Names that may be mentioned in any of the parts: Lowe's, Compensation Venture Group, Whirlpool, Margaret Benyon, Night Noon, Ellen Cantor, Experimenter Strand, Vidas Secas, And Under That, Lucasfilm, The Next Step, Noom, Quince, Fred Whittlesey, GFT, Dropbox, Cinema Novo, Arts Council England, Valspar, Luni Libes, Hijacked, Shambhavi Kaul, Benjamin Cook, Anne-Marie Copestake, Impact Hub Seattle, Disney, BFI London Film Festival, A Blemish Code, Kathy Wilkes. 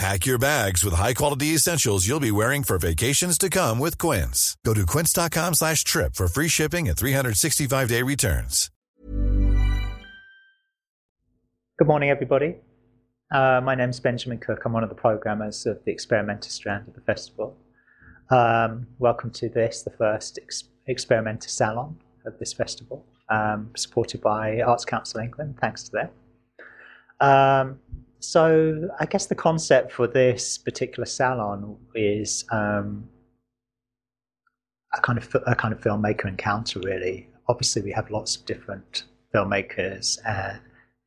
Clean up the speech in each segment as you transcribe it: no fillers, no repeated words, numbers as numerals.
Pack your bags with high-quality essentials you'll be wearing for vacations to come with Quince. Go to quince.com/trip for free shipping and 365-day returns. Good morning, everybody. My name's Benjamin Cook. I'm one of the programmers of the Experimenter Strand of the festival. Welcome to this, the first Experimenter Salon of this festival, supported by Arts Council England. Thanks to them. So I guess the concept for this particular salon is a kind of filmmaker encounter, really. Obviously, we have lots of different filmmakers and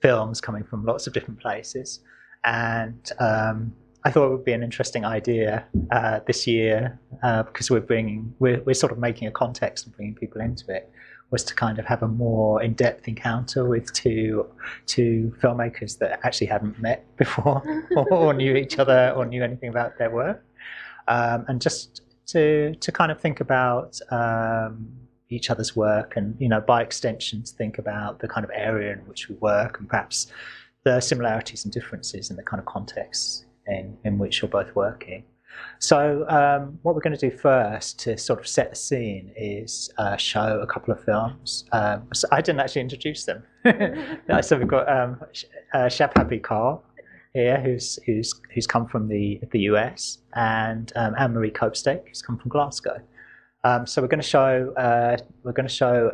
films coming from lots of different places. And I thought it would be an interesting idea this year, because we're sort of making a context and bringing people into it, was to kind of have a more in-depth encounter with two filmmakers that actually hadn't met before or knew each other or knew anything about their work. And just to kind of think about each other's work and, you know, by extension, to think about the kind of area in which we work and perhaps the similarities and differences in the kind of contexts in which you're both working. So what we're going to do first to sort of set the scene is show a couple of films. So I didn't actually introduce them. So we've got Shambhavi Kaul here, who's come from the US, and Anne-Marie Copestake, who's come from Glasgow. So we're going to show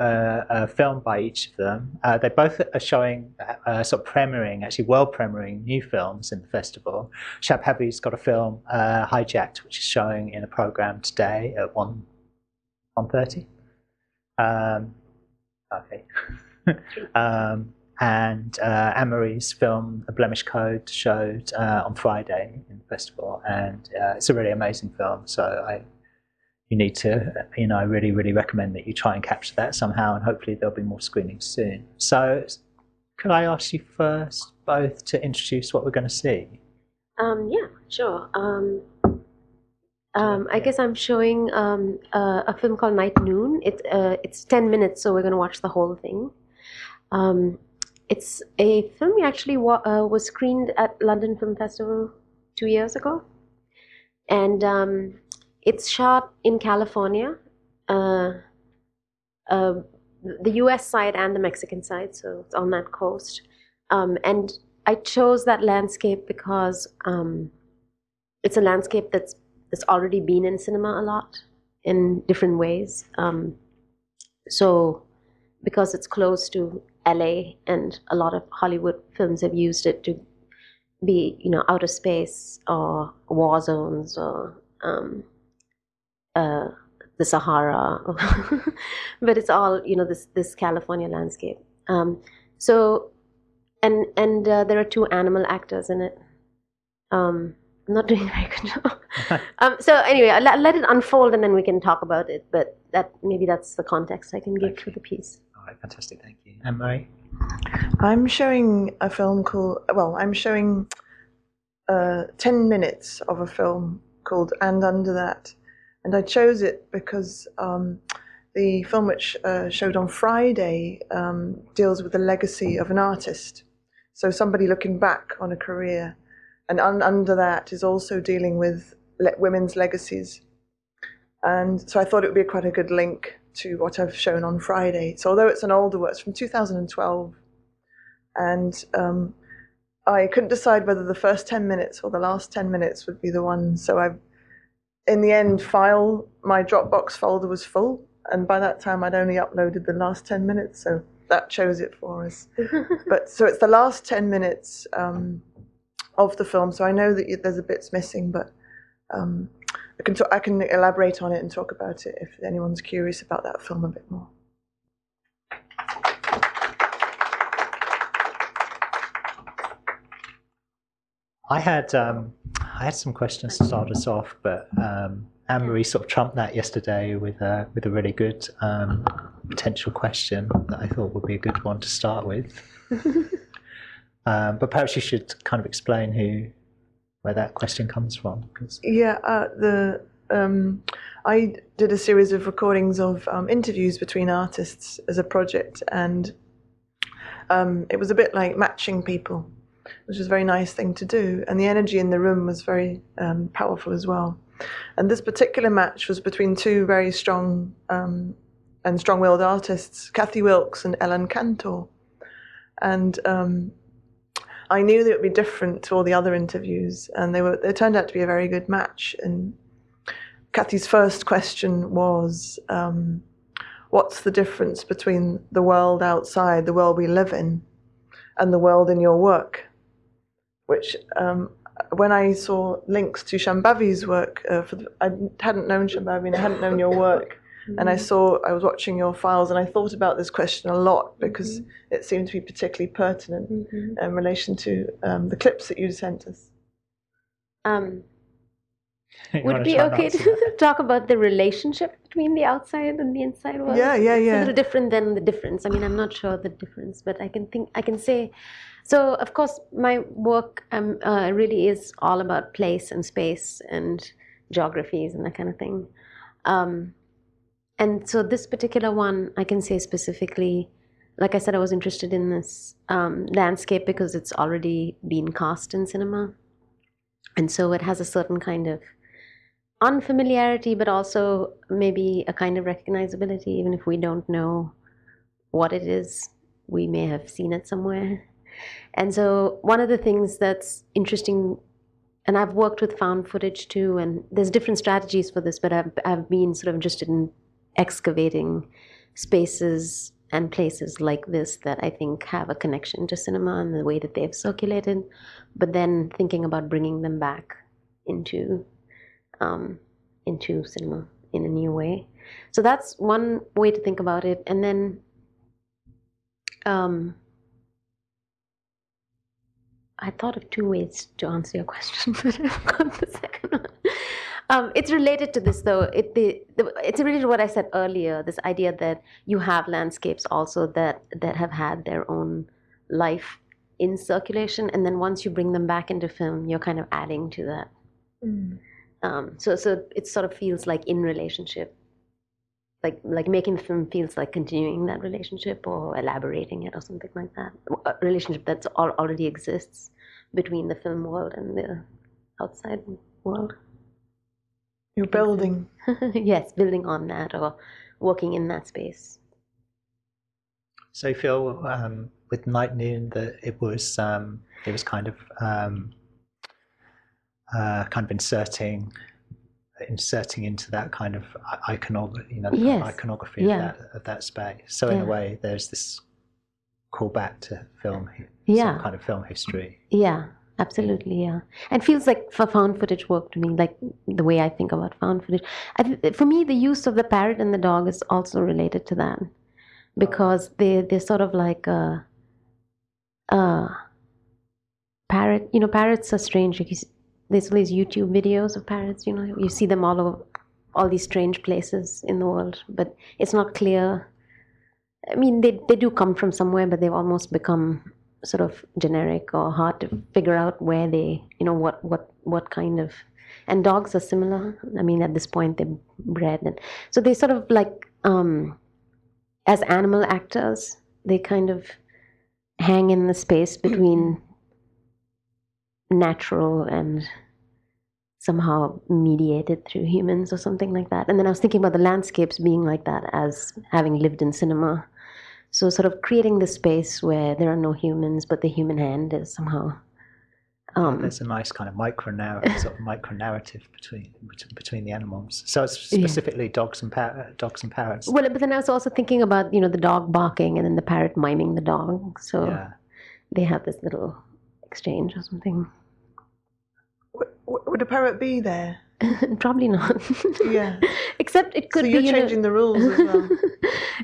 a film by each of them. They both are showing sort of premiering, actually world premiering, new films in the festival. Shambhavi's got a film, Hijacked, which is showing in a program today at 1:30. Okay. And Anne-Marie's film, A Blemish Code, showed on Friday in the festival, and it's a really amazing film. So you need to, you know, I really, really recommend that you try and capture that somehow, and hopefully there'll be more screenings soon. So could I ask you first both to introduce what we're going to see? Yeah, sure. I guess I'm showing a film called Night Noon. It's 10 minutes, so we're going to watch the whole thing. It's a film we actually was screened at London Film Festival 2 years ago. And it's shot in California, the US side and the Mexican side, so it's on that coast. And I chose that landscape because it's a landscape that's already been in cinema a lot in different ways. So because it's close to LA, and a lot of Hollywood films have used it to be, you know, outer space or war zones or the Sahara, but it's all, you know, this California landscape. So there are two animal actors in it. I'm not doing a very good job. So anyway, I'll let it unfold and then we can talk about it. But that's the context I can give to the piece. All right, fantastic, thank you. Anne-Marie? I'm showing a film called. Well, I'm showing 10 minutes of a film called And Under That. And I chose it because the film, which showed on Friday, deals with the legacy of an artist. So somebody looking back on a career. And Under That is also dealing with women's legacies. And so I thought it would be quite a good link to what I've shown on Friday. So although it's an older work, it's from 2012. And I couldn't decide whether the first 10 minutes or the last 10 minutes would be the one. So in the end, my Dropbox folder was full, and by that time I'd only uploaded the last 10 minutes, so that chose it for us. But so it's the last 10 minutes of the film. So I know that there's a bit's missing, but I can elaborate on it and talk about it if anyone's curious about that film a bit more. I had some questions to start us off, but Anne-Marie sort of trumped that yesterday with a really good potential question that I thought would be a good one to start with. But perhaps you should kind of explain where that question comes from. Yeah, I did a series of recordings of interviews between artists as a project, and it was a bit like matching people, which was a very nice thing to do, and the energy in the room was very powerful as well. And this particular match was between two very strong and strong-willed artists, Kathy Wilkes and Ellen Cantor. And I knew that it would be different to all the other interviews, and they turned out to be a very good match. And Kathy's first question was, what's the difference between the world outside, the world we live in, and the world in your work? Which, when I saw links to Shambhavi's work, I hadn't known Shambhavi and I hadn't known your work, mm-hmm. and I was watching your files, and I thought about this question a lot because mm-hmm. it seemed to be particularly pertinent mm-hmm. in relation to the clips that you sent us. Would it be okay to talk about the relationship between the outside and the inside world? Yeah. It's a little different than the difference. I mean, I'm not sure the difference, but I can say. So, of course, my work really is all about place and space and geographies and that kind of thing. And so this particular one, I can say specifically, like I said, I was interested in this landscape because it's already been cast in cinema. And so it has a certain kind of unfamiliarity, but also maybe a kind of recognizability. Even if we don't know what it is, we may have seen it somewhere. And so one of the things that's interesting, and I've worked with found footage too, and there's different strategies for this, but I've been sort of interested in excavating spaces and places like this that I think have a connection to cinema and the way that they've circulated, but then thinking about bringing them back into cinema in a new way. So that's one way to think about it. And then I thought of two ways to answer your question, but I've got the second one. It's related to this, though. It's related to what I said earlier, this idea that you have landscapes also that have had their own life in circulation, and then once you bring them back into film, you're kind of adding to that. Mm. So it sort of feels like in relationship, like making the film feels like continuing that relationship or elaborating it or something like that. A relationship that already exists between the film world and the outside world. You're building. Yes, building on that or working in that space. So, Phil, with Night Noon, it was kind of inserting into that kind of iconography, yes. Iconography yeah. of that space. So, in yeah. a way, there's this callback to film, yeah. some kind of film history. Yeah. Absolutely, yeah. And feels like for found footage work to me, like the way I think about found footage. For me, the use of the parrot and the dog is also related to that, because they're sort of like a parrot. Parrots are strange. There's all these YouTube videos of parrots. You see them all over all these strange places in the world, but it's not clear. I mean, they do come from somewhere, but they've almost become sort of generic or hard to figure out where they, what kind of, and dogs are similar. I mean, at this point they're bred, and so they sort of like, as animal actors, they kind of hang in the space between natural and somehow mediated through humans or something like that. And then I was thinking about the landscapes being like that, as having lived in cinema. So sort of creating this space where there are no humans, but the human hand is somehow There's a nice kind of micro narrative between the animals. So it's specifically dogs and parrots. Well, but then I was also thinking about, you know, the dog barking and then the parrot miming the dog. So they have this little exchange or something. Would a parrot be there? Probably not. Yeah. Except it could be. So you're changing the rules as well.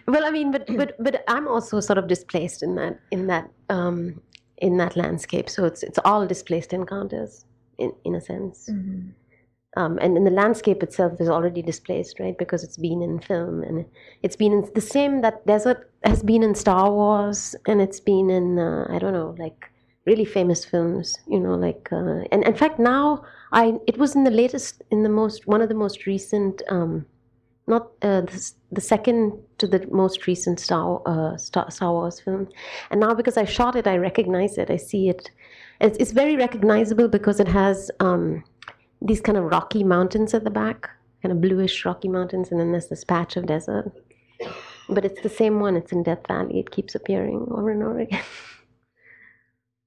Well, I mean, but I'm also sort of displaced in that landscape. So it's all displaced encounters in a sense. Mm-hmm. And in the landscape itself is already displaced, right? Because it's been in film and it's been in the same, that desert has been in Star Wars, and it's been in, I don't know, like really famous films, you know, like, and in fact now it was in the latest, one of the most recent, the second to the most recent Star Wars film. And now because I shot it, I recognize it. I see it. It's very recognizable because it has these kind of rocky mountains at the back, kind of bluish rocky mountains, and then there's this patch of desert. But it's the same one. It's in Death Valley. It keeps appearing over and over again.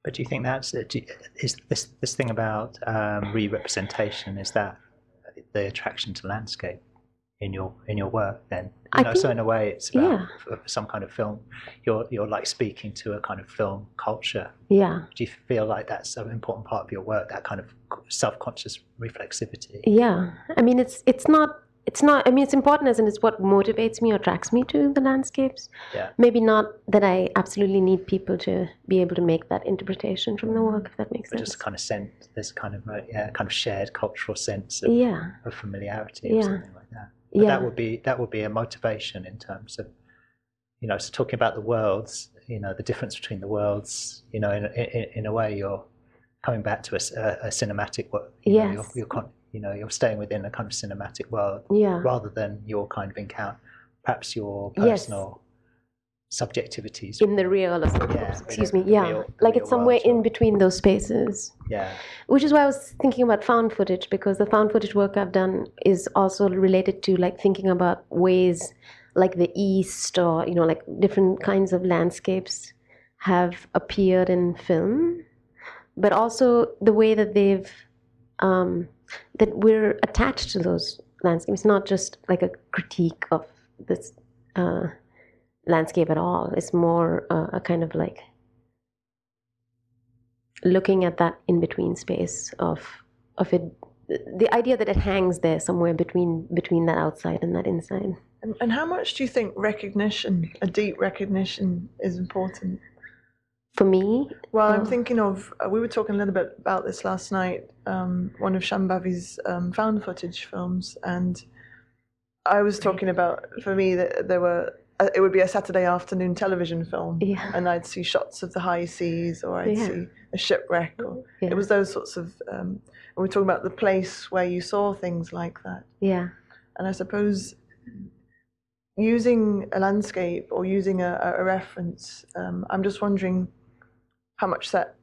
But do you think is this thing about re-representation, is that the attraction to landscape in your work then? So in a way it's about some kind of film. You're like speaking to a kind of film culture. Yeah. Do you feel like that's an important part of your work, that kind of self-conscious reflexivity? Yeah. I mean, it's not, I mean, it's important as in it's what motivates me or attracts me to the landscapes. Yeah. Maybe not that I absolutely need people to be able to make that interpretation from the work, if that makes sense. Just kind of sense, there's kind of shared cultural sense of familiarity or something like that. But that would be a motivation in terms of, you know, so talking about the worlds, you know, the difference between the worlds, you know, in a way you're coming back to a cinematic work. Yes. You're staying within a kind of cinematic world rather than your kind of encounter, perhaps your personal subjectivities. In the real, or something. Yeah, excuse me, like it's somewhere in between those spaces. Yeah. Which is why I was thinking about found footage, because the found footage work I've done is also related to like thinking about ways like the East or, you know, like different kinds of landscapes have appeared in film, but also the way that they've... that we're attached to those landscapes. It's not just like a critique of this landscape at all. It's more a kind of like looking at that in-between space of it, the idea that it hangs there somewhere between that outside and that inside. And how much do you think recognition, a deep recognition, is important? For me? Well, I'm thinking of, we were talking a little bit about this last night, one of Shambhavi's found footage films, and I was talking about, for me, that it would be a Saturday afternoon television film, and I'd see shots of the high seas, or I'd see a shipwreck, or it was those sorts of, and we're talking about the place where you saw things like that. Yeah. And I suppose using a landscape or using a reference, I'm just wondering how much that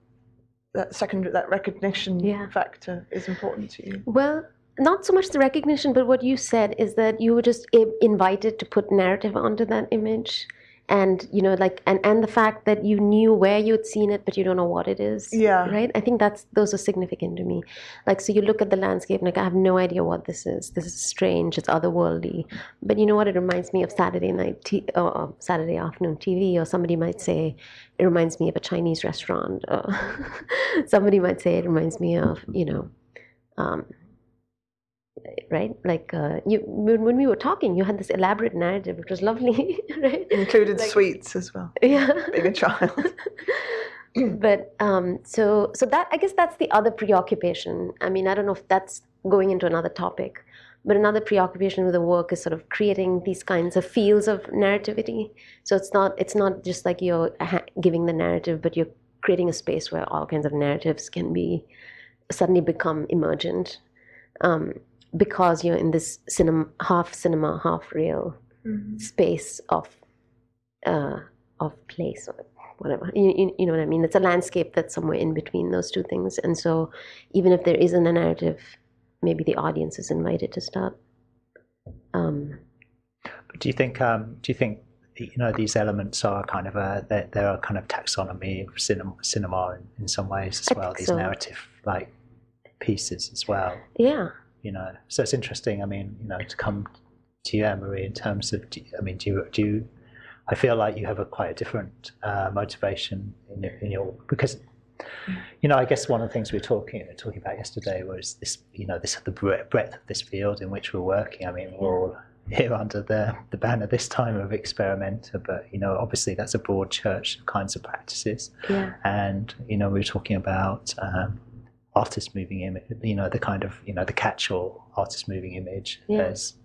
recognition factor is important to you? Well, not so much the recognition, but what you said is that you were just invited to put narrative onto that image, and you know, like, and the fact that you knew where you'd seen it, but you don't know what it is. Yeah. Right. I think those are significant to me. Like, so you look at the landscape, and like, I have no idea what this is. This is strange. It's otherworldly. But you know what? It reminds me of Saturday afternoon TV, or somebody might say, it reminds me of a Chinese restaurant. Somebody might say it reminds me of, you know, right? Like when we were talking, you had this elaborate narrative, which was lovely, right? Included like, sweets as well. Yeah, being a child. But so that, I guess that's the other preoccupation. I mean, I don't know if that's going into another topic, but another preoccupation with the work is sort of creating these kinds of fields of narrativity. So it's not just like you're giving the narrative, but you're creating a space where all kinds of narratives can be suddenly become emergent, because you're in this half cinema, half real space of place or whatever. You know what I mean? It's a landscape that's somewhere in between those two things. And so even if there isn't a narrative, maybe the audience is invited to start. But do you think you know, these elements are kind of they're a kind of taxonomy of cinema in some ways as well. These narrative like pieces as well. Yeah. You know, so it's interesting. I mean, you know, to come to you, Anne-Marie, in terms of, do you? I feel like you have quite a different motivation in your because, you know, I guess one of the things we were talking about yesterday was this, you know, the breadth of this field in which we're working. I mean, we're all here under the banner this time of Experimenter, but, you know, obviously that's a broad church of kinds of practices. Yeah. And, you know, we were talking about artists moving image, you know, the kind of, you know, the catch-all artist moving image. Yeah. There's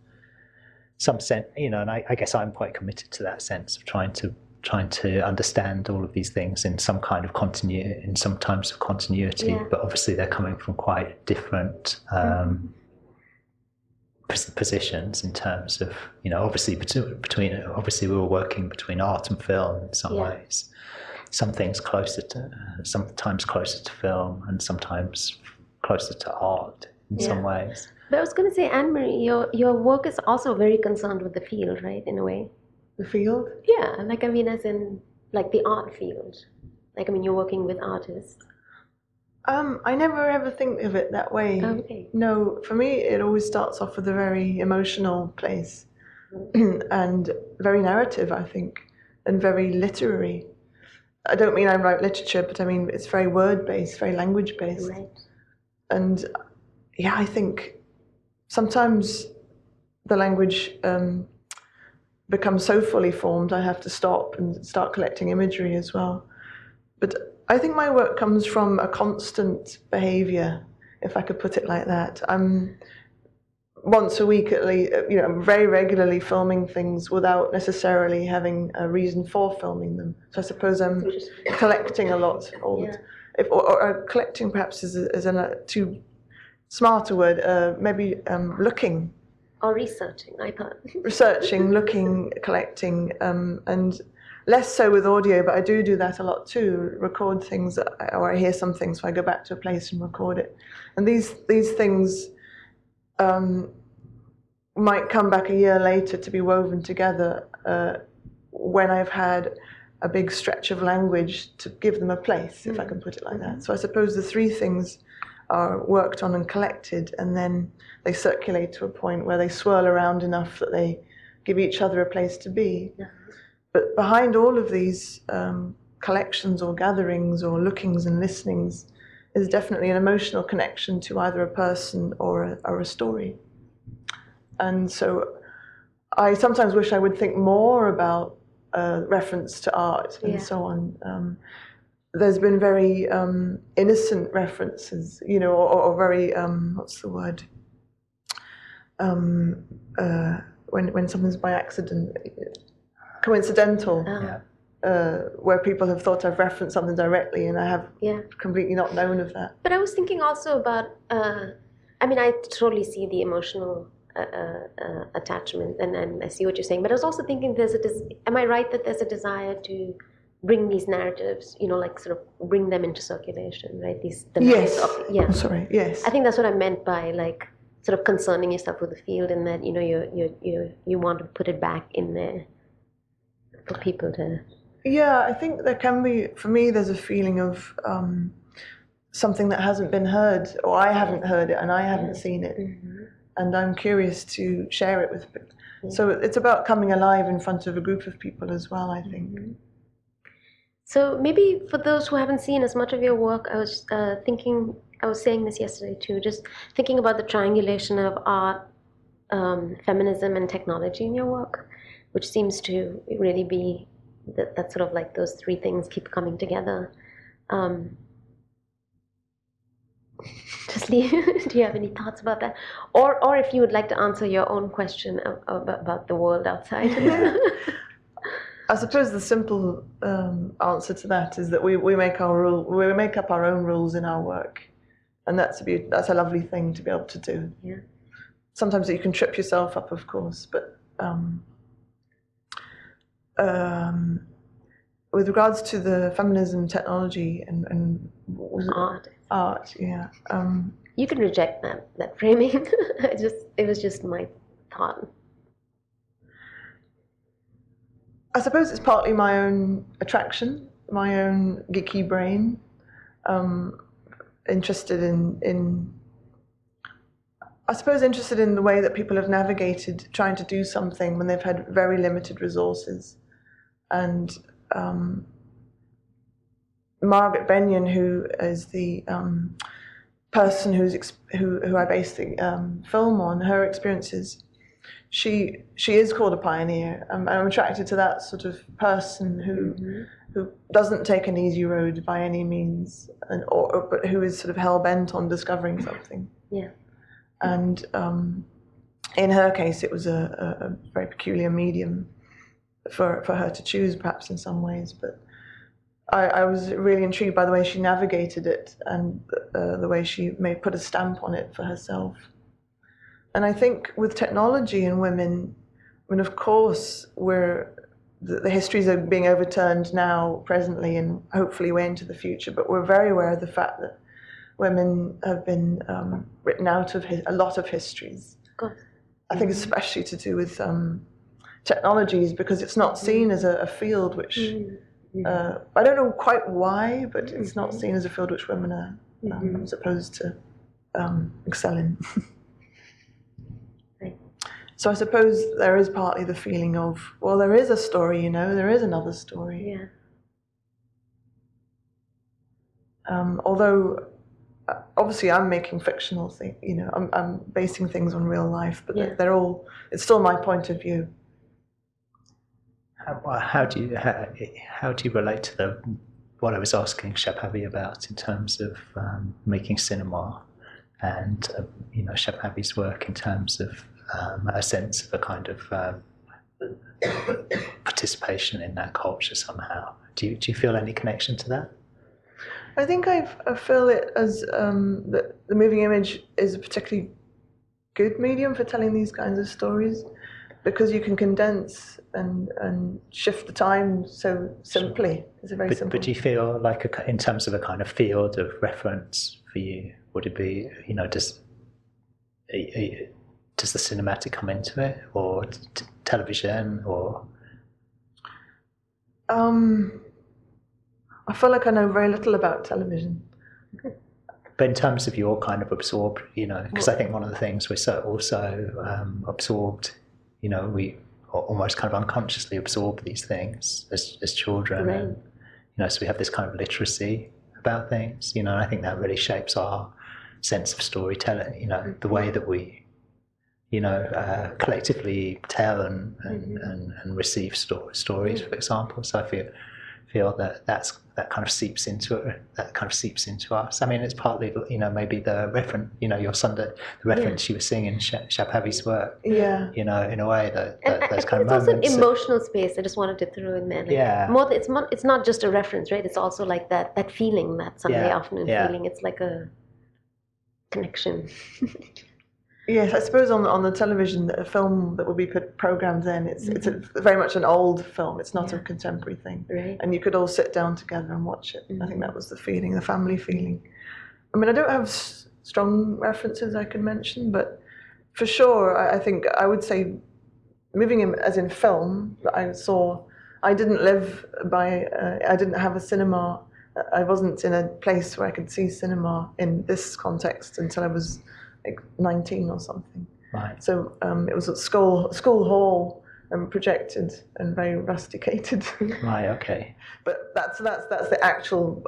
some sense, you know, and I guess I'm quite committed to that sense of trying to understand all of these things in some kind of continuity, in some types of continuity, yeah. But obviously they're coming from quite different positions in terms of, you know, obviously obviously we were working between art and film in some yeah. ways. Some things sometimes closer to film and sometimes closer to art in yeah. some ways. But I was going to say, Anne-Marie, your work is also very concerned with the field, right, in a way? The field? Yeah, like, I mean, as in, like, the art field. Like, I mean, you're working with artists. I never ever think of it that way. Okay. No, for me, it always starts off with a very emotional place and very narrative, I think, and very literary. I don't mean I write literature, but I mean it's very word-based, very language-based. Right. And, yeah, I think sometimes the language becomes so fully formed I have to stop and start collecting imagery as well. But I think my work comes from a constant behaviour, if I could put it like that. I'm once a week at least, you know, very regularly filming things without necessarily having a reason for filming them. So I suppose I'm collecting a lot, or collecting perhaps is too smarter word, maybe looking. Or researching, I thought. Researching, looking, collecting, and less so with audio, but I do that a lot too, record things, or I hear something, so I go back to a place and record it. And these things might come back a year later to be woven together when I've had a big stretch of language to give them a place, if I can put it like that. So I suppose the three things are worked on and collected, and then they circulate to a point where they swirl around enough that they give each other a place to be. Yeah. But behind all of these collections or gatherings or lookings and listenings is definitely an emotional connection to either a person or a story. And so I sometimes wish I would think more about reference to art and yeah. so on. There's been very innocent references, you know, or very, what's the word? When something's by accident, coincidental, where people have thought I've referenced something directly and I have completely not known of that. But I was thinking also about, I mean, I totally see the emotional attachment and I see what you're saying, but I was also thinking am I right that there's a desire to bring these narratives, you know, like sort of bring them into circulation, right? I think that's what I meant by like sort of concerning yourself with the field, and that, you know, you want to put it back in there for people to. Yeah, I think there can be. For me, there's a feeling of something that hasn't been heard, or I haven't heard it, and I haven't seen it, and I'm curious to share it with people. Yeah. So it's about coming alive in front of a group of people as well, I think. Mm-hmm. So maybe for those who haven't seen as much of your work, I was thinking, I was saying this yesterday too, just thinking about the triangulation of art, feminism and technology in your work, which seems to really be that sort of like those three things keep coming together. Do you have any thoughts about that? Or if you would like to answer your own question about the world outside. Yeah. I suppose the simple answer to that is that we make up our own rules in our work, and that's a lovely thing to be able to do. Yeah. Sometimes you can trip yourself up, of course, but with regards to the feminism, technology, and art, yeah. You can reject that framing. It was just my thought. I suppose it's partly my own attraction, my own geeky brain, interested in the way that people have navigated trying to do something when they've had very limited resources. And Margaret Benyon, who is the person who I based the film on, her experiences, she is called a pioneer, and I'm attracted to that sort of person who doesn't take an easy road by any means, but who is sort of hell bent on discovering something. Yeah. And in her case, it was a very peculiar medium for her to choose, perhaps in some ways. But I was really intrigued by the way she navigated it and the way she may put a stamp on it for herself. And I think with technology and women, I mean, of course, the histories are being overturned now, presently, and hopefully way into the future, but we're very aware of the fact that women have been written out of a lot of histories. Of course. I think especially to do with technologies, because it's not seen as a field which... I don't know quite why, but it's not seen as a field which women are supposed to excel in. Right. So I suppose there is partly the feeling of, well, there is a story, you know, there is another story. Yeah. Although, obviously, I'm making fictional things, you know, I'm basing things on real life, but they're all, it's still my point of view. How do you relate to what I was asking Shambhavi about in terms of making cinema, and you know, Shambhavi's work in terms of a sense of a kind of participation in that culture somehow? Do you feel any connection to that? I think I feel it as the moving image is a particularly good medium for telling these kinds of stories, because you can condense and shift the time so simply. Sure. It's a very simple. But do you feel like, in terms of a kind of field of reference for you, would it be, you know, does the cinematic come into it, or television, or? I feel like I know very little about television. Okay. But in terms of your kind of absorbed, you know, because I think one of the things we're so also absorbed. You know, we almost kind of unconsciously absorb these things as children. Right. And, you know, so we have this kind of literacy about things, you know, and I think that really shapes our sense of storytelling, you know, the way that we, you know, collectively tell and receive stories, for example. So I feel that kind of seeps into it, that kind of seeps into us. I mean, it's partly, you know, maybe the reference, you know, your Sunday, the reference you were seeing in Shambhavi's work, you know, in a way that those kind of moments. It's also an emotional space. I just wanted to throw in there. It's not just a reference, right? It's also like that feeling, that Sunday afternoon feeling. It's like a connection. Yes, I suppose on the television, a film that would be programmed then, it's very much an old film. It's not a contemporary thing. Right. And you could all sit down together and watch it. I think that was the feeling, the family feeling. I mean, I don't have strong references I can mention, but for sure, I think I would say moving in, as in film, that I saw, I didn't live by, I didn't have a cinema. I wasn't in a place where I could see cinema in this context until I was... like 19 or something. Right. So it was at school hall and projected and very rusticated. Right. Okay. But that's the actual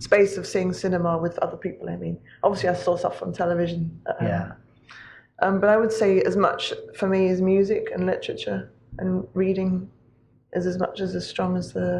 space of seeing cinema with other people. I mean, obviously I saw stuff on television at home. Yeah. But I would say as much for me as music and literature and reading is as much as strong as the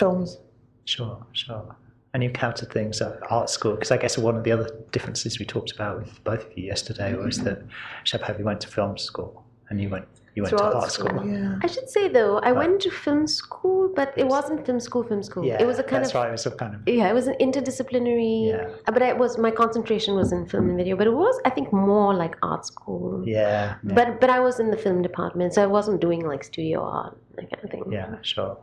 films. Sure. Sure. And you counted things at art school, because I guess one of the other differences we talked about with both of you yesterday was that Shambhavi went to film school and you went to art school. Yeah. I should say though, I went to film school, but it wasn't film school. Yeah, it was a kind of. That's right. It was a kind of. Yeah, it was an interdisciplinary. Yeah. But my concentration was in film and video, but it was, I think, more like art school. Yeah. But I was in the film department, so I wasn't doing like studio art, that kind of thing. Yeah, sure.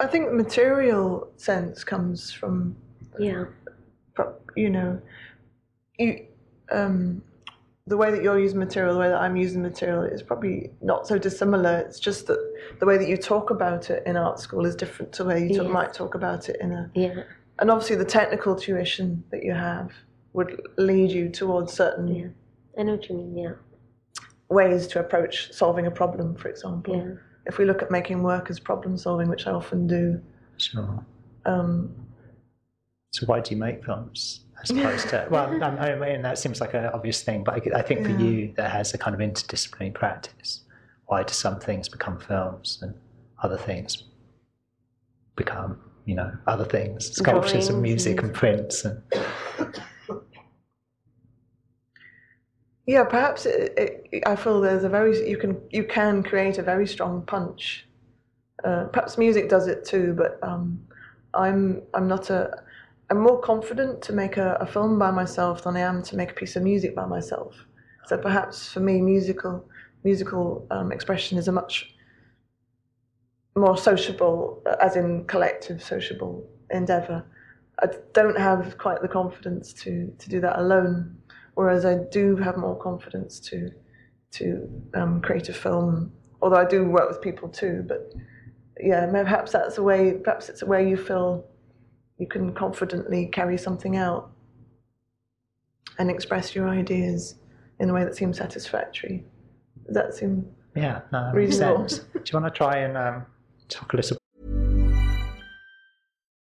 I think the material sense comes from, you know, the way that you're using material, the way that I'm using material is probably not so dissimilar. It's just that the way that you talk about it in art school is different to where you might talk about it in a... Yeah. And obviously the technical tuition that you have would lead you towards certain... Yeah. I know what you mean, yeah. Ways to approach solving a problem, for example. Yeah. If we look at making work as problem solving, which I often do. Sure. So why do you make films? As opposed to, well, I mean, that seems like an obvious thing, but I think for you that has a kind of interdisciplinary practice. Why do some things become films and other things become, you know, other things, sculptures and music and prints? And... Yeah, perhaps I feel there's a very, you can create a very strong punch. Perhaps music does it too, but I'm more confident to make a film by myself than I am to make a piece of music by myself. So perhaps for me, musical expression is a much more sociable, as in collective sociable endeavour. I don't have quite the confidence to do that alone, whereas I do have more confidence to create a film. Although I do work with people too, but yeah, perhaps that's a way. Perhaps it's a way you feel you can confidently carry something out and express your ideas in a way that seems satisfactory. Does that seem reasonable? Makes sense. Do you want to try and talk a little?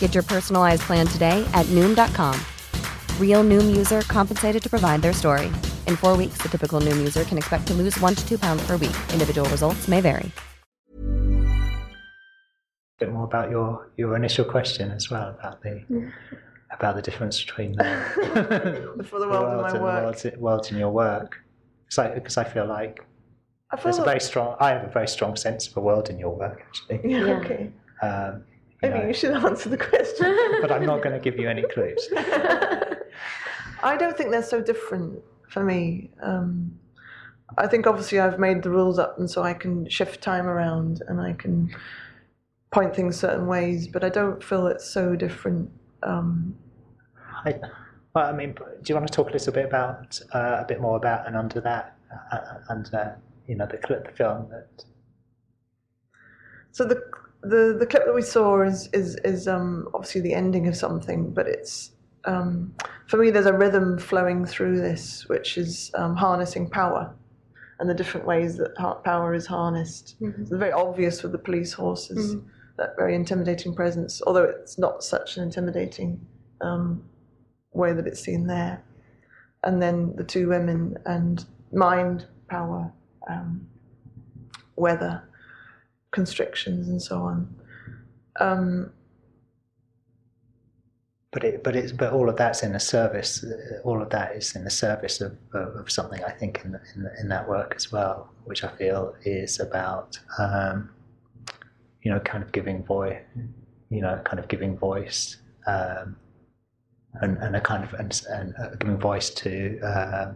Get your personalized plan today at Noom.com. Real Noom user compensated to provide their story. In 4 weeks, the typical Noom user can expect to lose 1 to 2 pounds per week. Individual results may vary. A bit more about your initial question as well about the difference between the world and your work. Because I feel like I have a very strong sense of a world in your work, actually. Yeah. Okay. You should answer the question. But I'm not going to give you any clues. I don't think they're so different for me. I think obviously I've made the rules up, and so I can shift time around and I can point things certain ways, but I don't feel it's so different. Do you want to talk a little bit about a bit more about And Under That, the film that? So the clip that we saw is obviously the ending of something, but it's for me there's a rhythm flowing through this, which is harnessing power and the different ways that power is harnessed. Mm-hmm. It's very obvious with the police horses, mm-hmm. that very intimidating presence, although it's not such an intimidating way that it's seen there. And then the two women and mind power, weather, constrictions and so on. But all of that's in the service. All of that is in the service of something, I think, in that work as well, which I feel is about giving voice and a kind of and giving voice to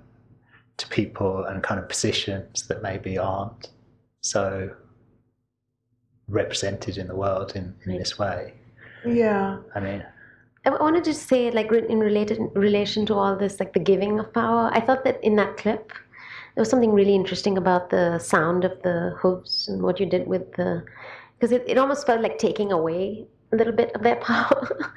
to people and kind of positions that maybe aren't so represented in the world in this way. Yeah. I mean, I wanted to say, like, in relation to all this, like the giving of power, I thought that in that clip, there was something really interesting about the sound of the hooves and what you did with the... Because it almost felt like taking away a little bit of their power.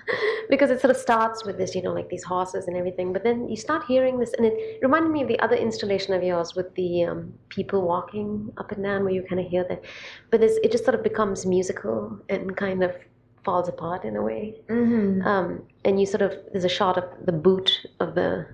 Because it sort of starts with this, you know, like these horses and everything. But then you start hearing this, and it reminded me of the other installation of yours with the people walking up and down, where you kind of hear that. But it just sort of becomes musical and kind of falls apart in a way. Mm-hmm. And you sort of... There's a shot of the boot of the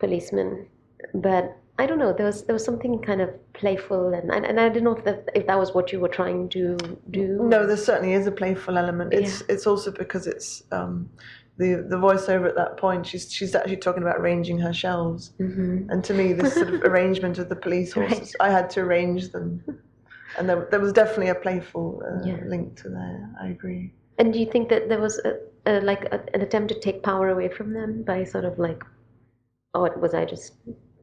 policeman. But... I don't know. There was something kind of playful, and I don't know if that was what you were trying to do. No, there certainly is a playful element. It's also because it's the voiceover at that point. She's actually talking about arranging her shelves, mm-hmm. and to me, this sort of arrangement of the police horses, right. I had to arrange them, and there was definitely a playful link to that. I agree. And do you think that there was an attempt to take power away from them by sort of like, oh, was I just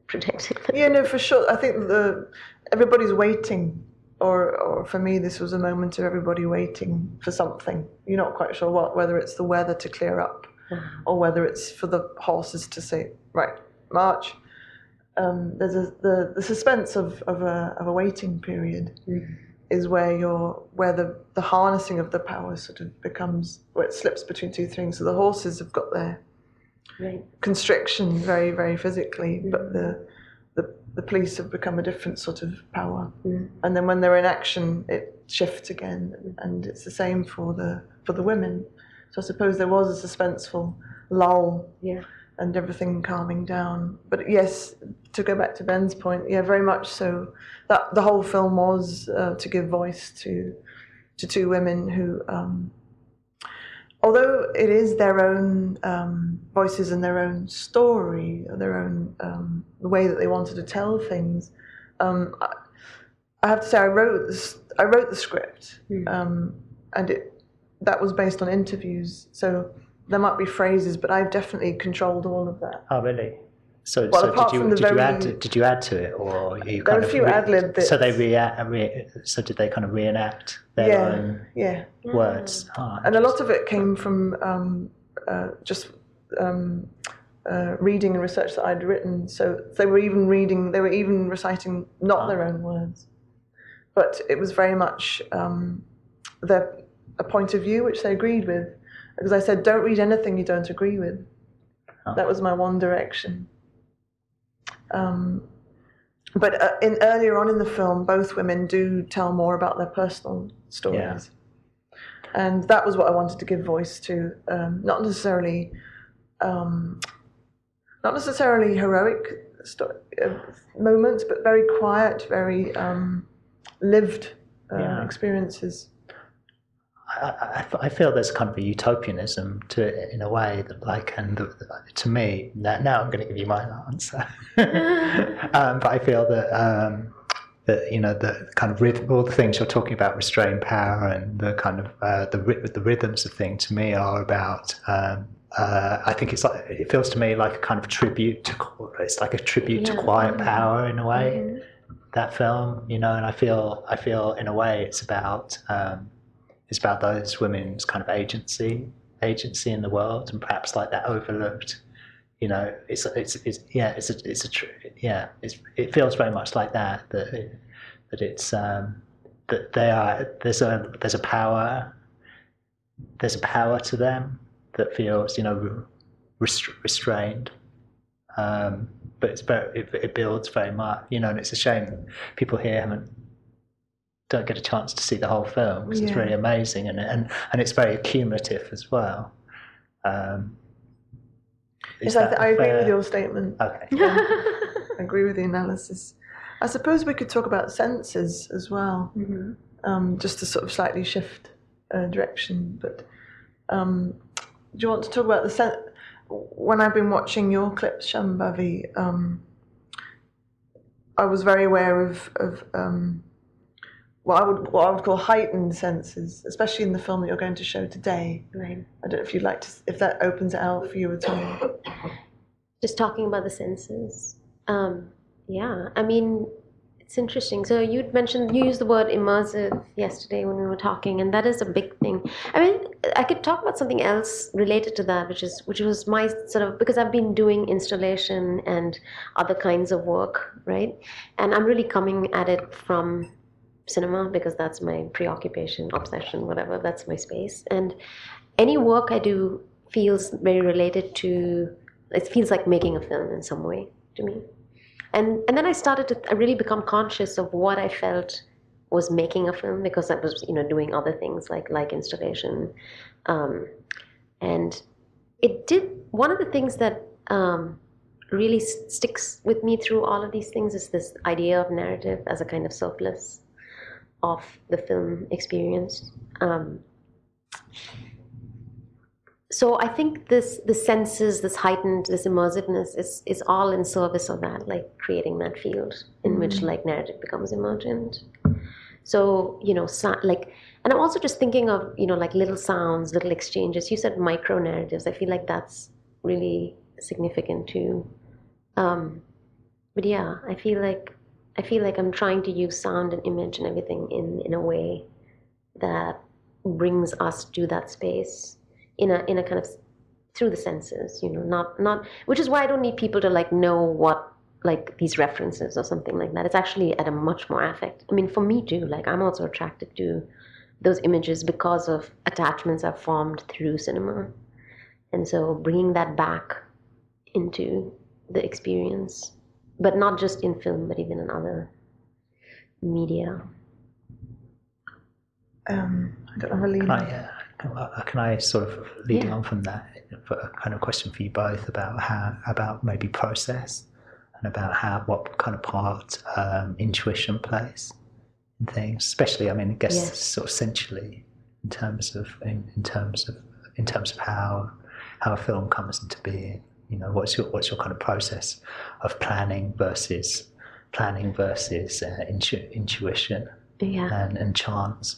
protecting them? Yeah, no, for sure. I think everybody's waiting, or for me, this was a moment of everybody waiting for something. You're not quite sure what, whether it's the weather to clear up, or whether it's for the horses to say, right, march. There's the suspense of a waiting period, mm-hmm. is where the harnessing of the power sort of becomes where it slips between two things. So the horses have got their constriction very, very physically, mm. but the police have become a different sort of power, mm. and then when they're in action, it shifts again, and it's the same for the women. So I suppose there was a suspenseful lull, and everything calming down. But yes, to go back to Ben's point, very much so, that the whole film was to give voice to two women who, although it is their own voices and their own story, or their own the way that they wanted to tell things, I have to say I wrote the script, and that was based on interviews. So there might be phrases, but I've definitely controlled all of that. Oh, really? Did you add to it, or you kind of ad-lib bits? So did they kind of reenact their own words? Oh, and a lot of it came from reading and research that I'd written. So they were even reciting not their own words, but it was very much a point of view which they agreed with. Because I said, don't read anything you don't agree with. Oh. That was my one direction. But earlier on in the film, both women do tell more about their personal stories, and that was what I wanted to give voice to. Not necessarily heroic moments, but very quiet, very lived experiences. I feel there's kind of a utopianism to it in a way that, like, and to me, now I'm going to give you my answer. But I feel that that, you know, the kind of rhythm, all the things you're talking about, restrained power, and the kind of the rhythms of things, to me, are about. I think it's like, it feels to me like a kind of tribute to. It's like a tribute to quiet power in a way. Mm-hmm. That film, you know, and I feel in a way it's about. It's about those women's kind of agency in the world, and perhaps like that overlooked, you know, it feels very much like that they are, there's a power to them that feels, you know, restrained, but it builds very much, you know, and it's a shame people here don't get a chance to see the whole film, because it's really amazing, and it's very accumulative as well. I agree with your statement. Okay. I agree with the analysis. I suppose we could talk about senses as well, mm-hmm. Just to sort of slightly shift direction. But do you want to talk about the sense? When I've been watching your clips, Shambhavi, I was very aware of what I would call heightened senses, especially in the film that you're going to show today. Right. I don't know if you'd like to, if that opens it out for you at all. Just talking about the senses. Yeah, I mean, it's interesting. So you'd mentioned, you used the word immersive yesterday when we were talking, and that is a big thing. I mean, I could talk about something else related to that, which was my sort of, because I've been doing installation and other kinds of work, right? And I'm really coming at it from cinema because that's my preoccupation, obsession, whatever, that's my space. And any work I do feels very related to, it feels like making a film in some way to me. And then I started to really become conscious of what I felt was making a film, because I was, doing other things like installation. And it did, one of the things that really sticks with me through all of these things is this idea of narrative as a kind of surplus of the film experience. So I think the senses, this heightened, this immersiveness is all in service of that, like creating that field in which like narrative becomes emergent. So, and I'm also just thinking of, like little sounds, little exchanges. You said micro narratives. I feel like that's really significant too. But yeah, I feel like I'm trying to use sound and image and everything in a way that brings us to that space. In a kind of through the senses, not which is why I don't need people to like know what like these references or something like that. It's actually at a much more affect. I mean, for me too. Like I'm also attracted to those images because of attachments I've formed through cinema, and so bringing that back into the experience, but not just in film, but even in other media. I don't know. Really. Can I sort of lead on from that, put a kind of question for you both about how, about maybe process and about how, what kind of part intuition plays in things, especially, I mean, I guess sort of essentially in terms of how a film comes into being, what's your kind of process of planning versus intuition and chance.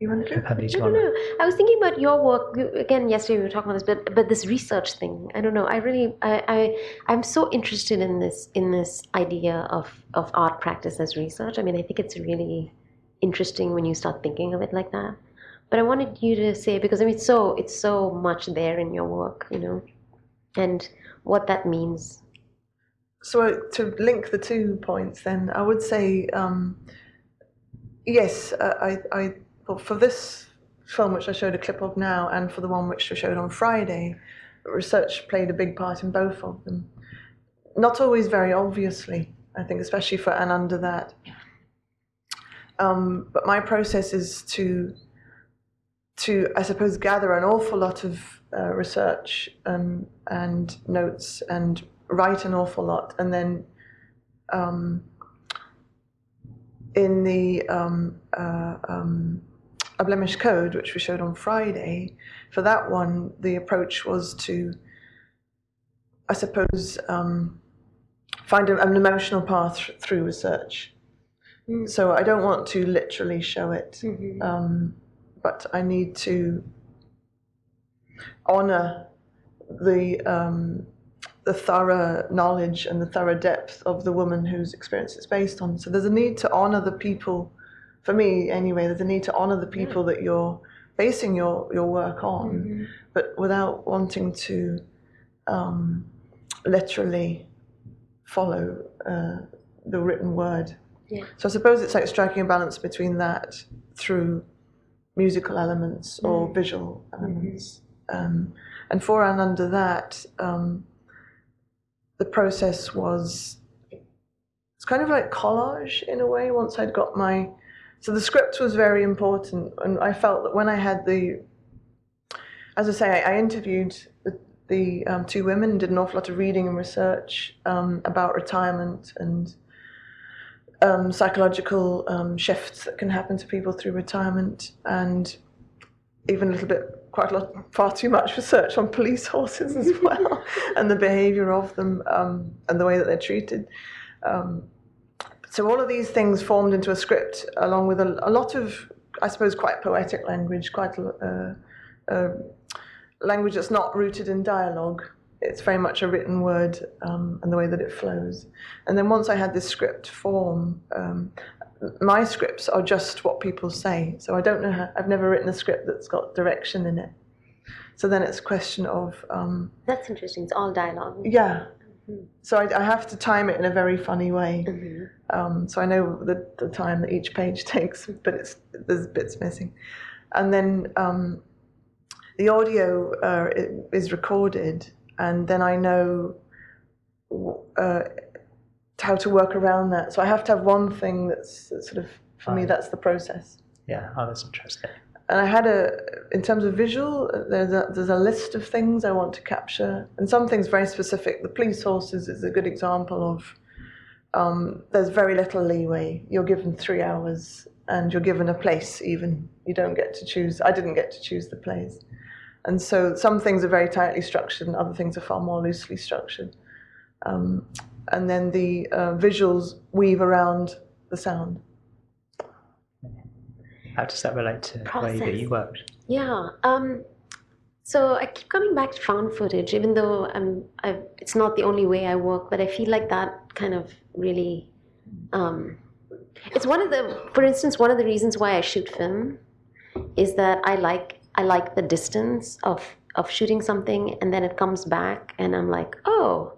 You want to do? I don't know. I was thinking about your work again yesterday. We were talking about this, but this research thing. I don't know. I'm so interested in this idea of art practice as research. I mean, I think it's really interesting when you start thinking of it like that. But I wanted you to say, because I mean, it's so much there in your work, and what that means. So to link the 2 points, then I would say yes. Well, for this film, which I showed a clip of now, and for the one which I showed on Friday, research played a big part in both of them. Not always very obviously, I think, especially for And Under That. But my process is to I suppose, gather an awful lot of research and notes and write an awful lot. And then in the... A Blemish Code, which we showed on Friday, for that one, the approach was to, I suppose, find an emotional path through research. Mm. So I don't want to literally show it, mm-hmm. But I need to honour the thorough knowledge and the thorough depth of the woman whose experience it's based on. So there's a need to honour the people. For me, anyway, there's a need to honour the people that you're basing your work on, mm-hmm. but without wanting to literally follow the written word. Yeah. So I suppose it's like striking a balance between that through musical elements or visual elements. Mm-hmm. And for And Under That, the process was... It's kind of like collage, in a way, once I'd got my... So the script was very important, and I felt that when I had I interviewed the 2 women, did an awful lot of reading and research about retirement and psychological shifts that can happen to people through retirement, and even far too much research on police horses as well, and the behaviour of them and the way that they're treated. So all of these things formed into a script, along with a lot of, I suppose, quite poetic language, quite language that's not rooted in dialogue, it's very much a written word and the way that it flows. And then once I had this script form, my scripts are just what people say. So I don't know how, I've never written a script that's got direction in it. So then it's a question of... That's interesting, it's all dialogue. Yeah. Mm-hmm. So I have to time it in a very funny way. Mm-hmm. So I know the time that each page takes, but there's bits missing. And then the audio is recorded, and then I know how to work around that. So I have to have one thing that's sort of, for me, that's the process. Yeah, that's interesting. And I had in terms of visual, there's a list of things I want to capture, and some things very specific. The police horses is a good example of, there's very little leeway. You're given 3 hours, and you're given a place even. You don't get to choose. I didn't get to choose the place. And so some things are very tightly structured, and other things are far more loosely structured. And then the visuals weave around the sound. How does that relate to the way that you worked? Yeah. So I keep coming back to found footage, even though it's not the only way I work, but I feel like that kind of really... it's for instance, one of the reasons why I shoot film is that I like the distance of shooting something, and then it comes back and I'm like, oh,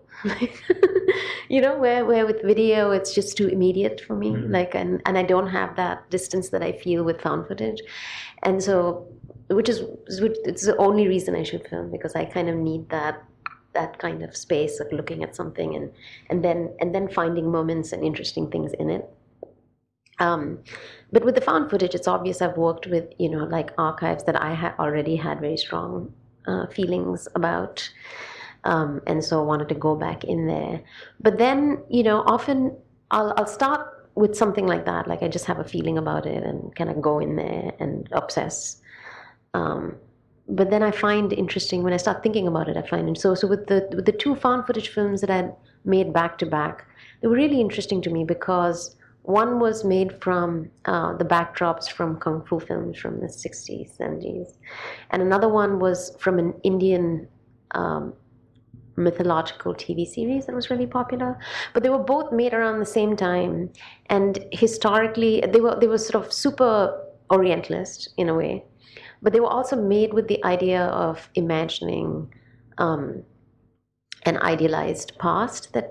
you know, where with video it's just too immediate for me, mm-hmm. like, and I don't have that distance that I feel with found footage, and so it's the only reason I shoot film, because I kind of need that kind of space of looking at something and then finding moments and interesting things in it. But with the found footage, it's obvious I've worked with, you know, like archives that I already had very strong feelings about, and so I wanted to go back in there. But then, you know, often I'll start with something like that, like I just have a feeling about it and kind of go in there and obsess. But then I find interesting when I start thinking about it. I find it so with the two found footage films that I made back to back, they were really interesting to me because one was made from the backdrops from kung fu films from the 60s, 70s, and another one was from an Indian mythological TV series that was really popular. But they were both made around the same time, and historically they were sort of super Orientalist in a way. But they were also made with the idea of imagining an idealized past that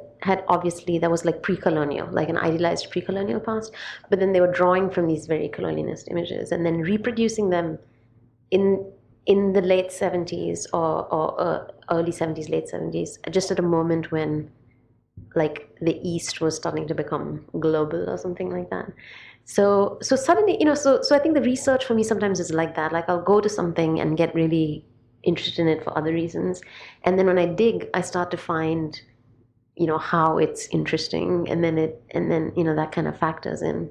was like pre-colonial, like an idealized pre-colonial past. But then they were drawing from these very colonialist images and then reproducing them in the late 70s or early 70s, late 70s, just at a moment when like the East was starting to become global or something like that. So suddenly, you know, so I think the research for me sometimes is like that. Like I'll go to something and get really interested in it for other reasons. And then when I dig, I start to find, you know, how it's interesting. And then, you know, that kind of factors in.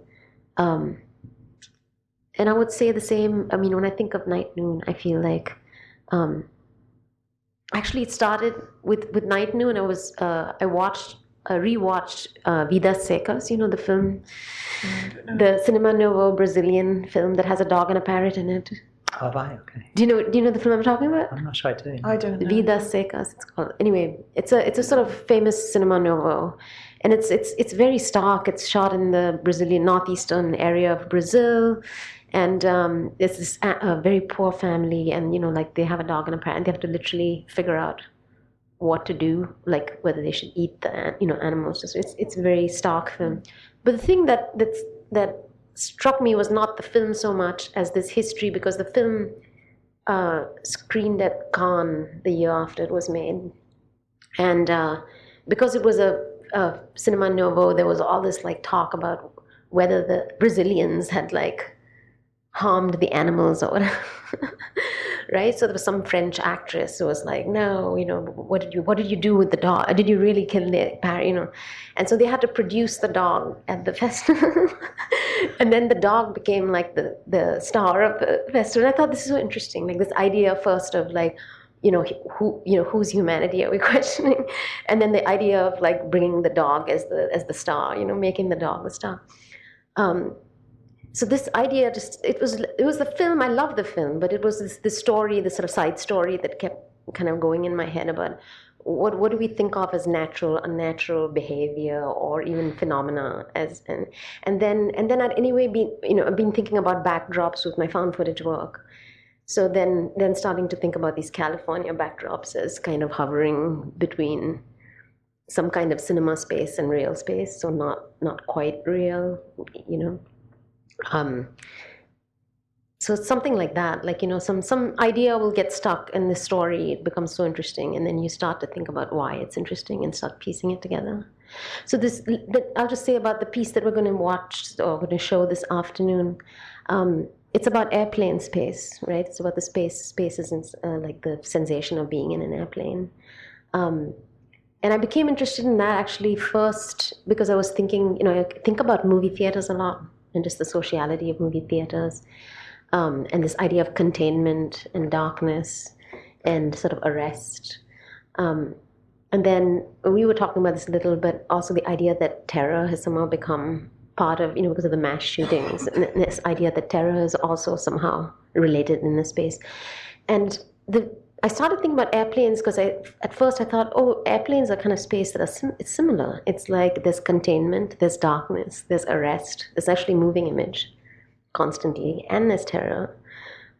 And I would say the same. I mean, when I think of Night Noon, I feel like, actually it started with Night Noon. I was, I rewatched Vidas Secas, you know, the film, the Cinema Novo Brazilian film that has a dog and a parrot in it. Oh, right, okay. Do you know the film I'm talking about? I'm not sure I do. I don't know. Vidas Secas, it's called. Anyway, it's a sort of famous Cinema Novo, and it's very stark. It's shot in the Brazilian northeastern area of Brazil, and there's this a very poor family, and you know, like they have a dog and a parrot, and they have to literally figure out what to do, like whether they should eat the, you know, animals. It's a very stark film. But the thing that struck me was not the film so much as this history, because the film screened at Cannes the year after it was made, and because it was a Cinema Novo, there was all this like talk about whether the Brazilians had like harmed the animals or whatever. Right, so there was some French actress who was like, "No, you know, what did you do with the dog? Did you really kill the parrot? You know?" And so they had to produce the dog at the festival, and then the dog became like the star of the festival. And I thought this is so interesting, like this idea first of like, you know, whose humanity are we questioning, and then the idea of like bringing the dog as the star, you know, making the dog the star. So this idea it was the film. I love the film, but it was this story, this sort of side story that kept kind of going in my head about what do we think of as natural, unnatural behavior, or even phenomena? As and then I'd anyway been thinking about backdrops with my found footage work. So then starting to think about these California backdrops as kind of hovering between some kind of cinema space and real space, so not quite real, So it's something like that, some idea will get stuck in the story. It becomes so interesting, and then you start to think about why it's interesting and start piecing it together. So I'll just say about the piece that we're going to watch or going to show this afternoon. It's about airplane space, right? It's about the spaces and like the sensation of being in an airplane. And I became interested in that actually first because I was thinking, I think about movie theaters a lot and just the sociality of movie theaters. And this idea of containment and darkness and sort of arrest. And then we were talking about this a little, but also the idea that terror has somehow become part of, because of the mass shootings, and this idea that terror is also somehow related in this space. And I started thinking about airplanes because at first I thought, oh, airplanes are kind of space that are it's similar. It's like there's containment, there's darkness, there's arrest, there's actually moving image constantly, and there's terror.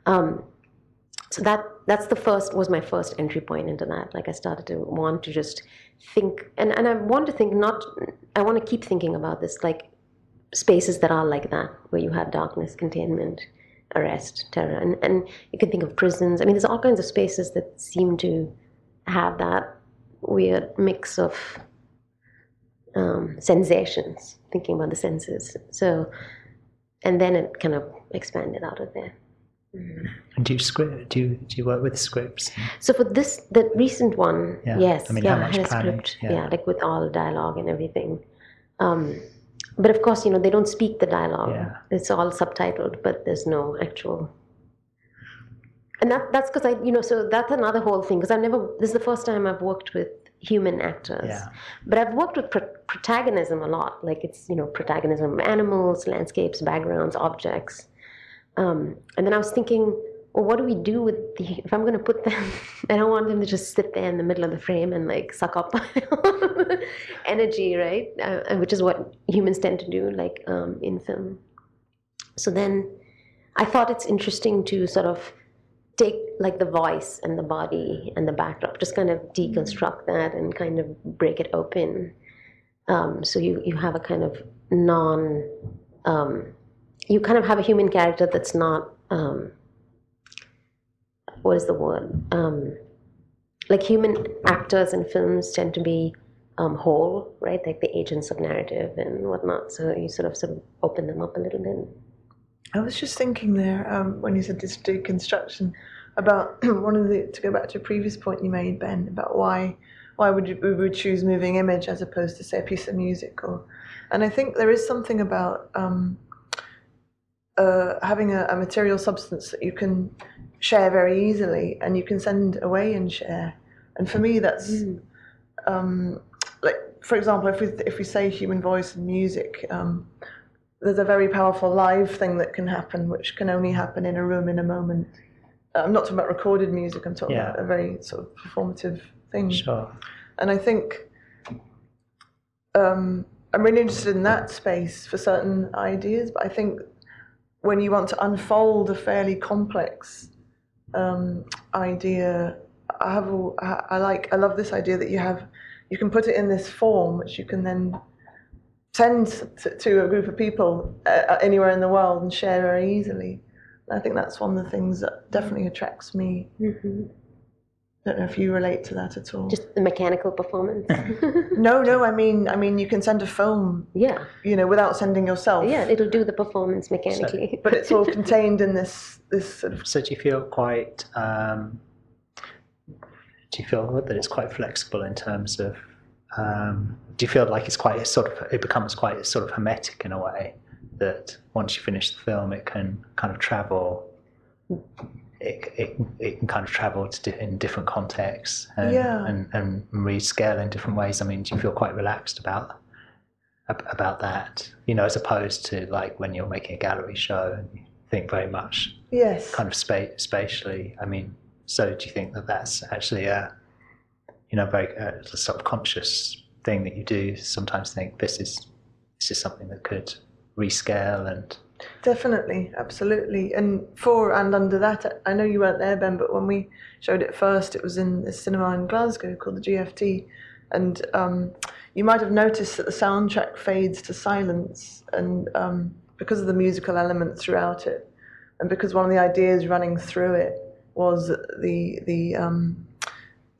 So that's my first entry point into that. Like I started to want to just think, and I want to think I want to keep thinking about this, like spaces that are like that, where you have darkness, containment, arrest, terror, and you can think of prisons. I mean, there's all kinds of spaces that seem to have that weird mix of sensations, thinking about the senses. So. And then it kind of expanded out of there. Mm-hmm. And do you work with scripts? So for the recent one, yeah. Yes. I mean, how much planning? Script, yeah, like with all dialogue and everything. But of course, they don't speak the dialogue. Yeah. It's all subtitled, but there's no actual. And that's because so that's another whole thing, because this is the first time I've worked with human actors. Yeah. But I've worked with protagonism a lot, like it's, protagonism of animals, landscapes, backgrounds, objects. And then I was thinking, well, what do we do with if I'm going to put them, I don't want them to just sit there in the middle of the frame and like suck up energy, right? Which is what humans tend to do, like in film. So then I thought it's interesting to sort of take like the voice and the body and the backdrop, just kind of deconstruct that and kind of break it open. So you have a kind of you kind of have a human character that's not, what is the word? Like human actors in films tend to be whole, right? Like the agents of narrative and whatnot. So you sort of open them up a little bit. I was just thinking there, when you said this deconstruction, about to go back to a previous point you made, Ben, about why we would choose moving image as opposed to, say, a piece of music, and I think there is something about having a material substance that you can share very easily and you can send away and share. And for me, that's like, for example, if we say human voice and music. There's a very powerful live thing that can happen, which can only happen in a room in a moment. I'm not talking about recorded music, I'm talking about a very sort of performative thing. Sure. And I think I'm really interested in that space for certain ideas, but I think when you want to unfold a fairly complex idea, I love this idea that you can put it in this form, which you can then send to a group of people anywhere in the world and share very easily. And I think that's one of the things that definitely attracts me. Mm-hmm. I don't know if you relate to that at all. Just the mechanical performance. No. I mean, you can send a film. Yeah. Without sending yourself. Yeah, it'll do the performance mechanically. So, but it's all contained in this sort of. So do you feel quite? Do you feel that it's quite flexible in terms of? Do you feel like it becomes quite sort of hermetic in a way, that once you finish the film, it can kind of travel. It can kind of travel in different contexts and rescale in different ways. I mean, do you feel quite relaxed about that? As opposed to like when you're making a gallery show and you think very much. Yes. Kind of spatially. I mean, so do you think that that's actually a very sort of conscious thing that you do sometimes think this is something that could rescale and... Definitely, absolutely. And for And Under That, I know you weren't there, Ben, but when we showed it first, it was in the cinema in Glasgow called the GFT. And you might have noticed that the soundtrack fades to silence, and because of the musical element throughout it, and because one of the ideas running through it was the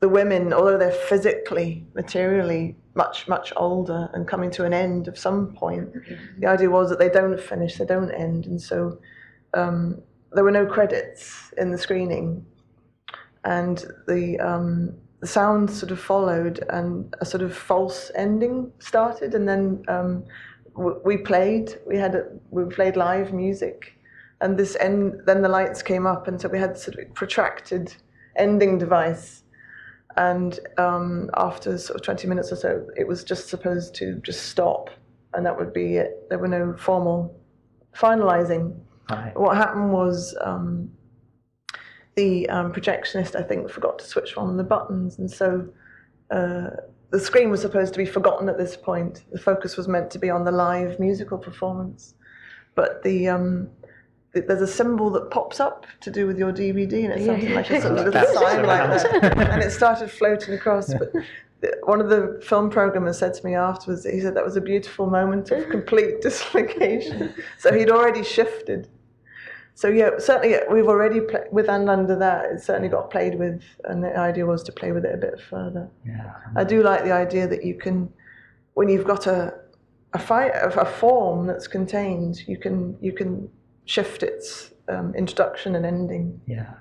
women, although they're physically, materially much older and coming to an end of some point, mm-hmm. the idea was that they don't finish, they don't end, and so there were no credits in the screening, and the sound sort of followed, and a sort of false ending started, and then we played live music, and this end, then the lights came up, and so we had sort of protracted ending device, and after sort of 20 minutes or so, it was just supposed to just stop, and that would be it. There were no formal finalising. Right. What happened was the projectionist, I think, forgot to switch on the buttons, and so the screen was supposed to be forgotten at this point. The focus was meant to be on the live musical performance, but there's a symbol that pops up to do with your DVD, and it's something like a sort of little sign like that, and it started floating across. Yeah. But one of the film programmers said to me afterwards, he said that was a beautiful moment of complete dislocation. So he'd already shifted. So yeah, certainly we've already played with And Under That. It certainly got played with, and the idea was to play with it a bit further. Yeah, I do like the idea that you can, when you've got a form that's contained, you can shift its introduction and ending. Yeah.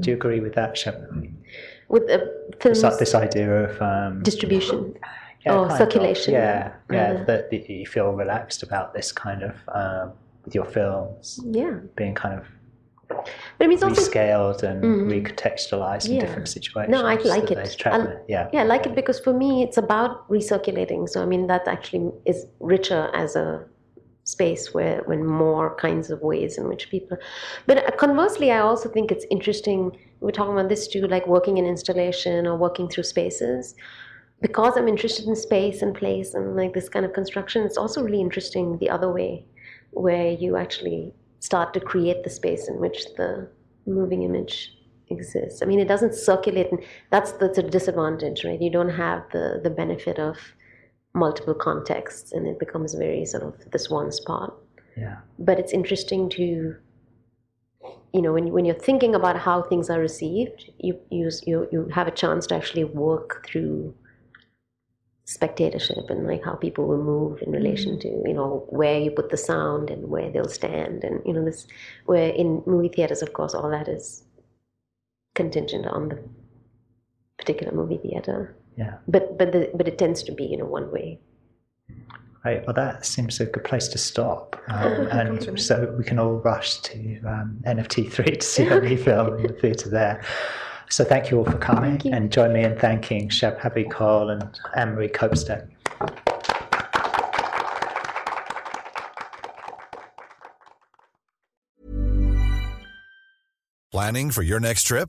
Do you agree with that, Shambhavi? With films, this idea of distribution. Yeah, or circulation. That you feel relaxed about this kind of. With your films, being kind of rescaled and recontextualized in different situations. No, I like it. I like it because for me it's about recirculating. So I mean that actually is richer as a space when more kinds of ways in which people. But conversely, I also think it's interesting. We're talking about this too, like working in installation or working through spaces. Because I'm interested in space and place and like this kind of construction, it's also really interesting the other way, where you actually start to create the space in which the moving image exists. I mean, it doesn't circulate, and that's a disadvantage, right? You don't have the benefit of multiple contexts, and it becomes very sort of this one spot. Yeah. But it's interesting to, when you're thinking about how things are received, you have a chance to actually work through spectatorship and like how people will move in relation to where you put the sound and where they'll stand, and this, where in movie theaters of course all that is contingent on the particular movie theater, but it tends to be one way. Right, well that seems a good place to stop, and so we can all rush to NFT3 to see a new film in the theatre there. So thank you all for coming, and join me in thanking Shambhavi Kaul and Anne-Marie Copestake. Planning for your next trip?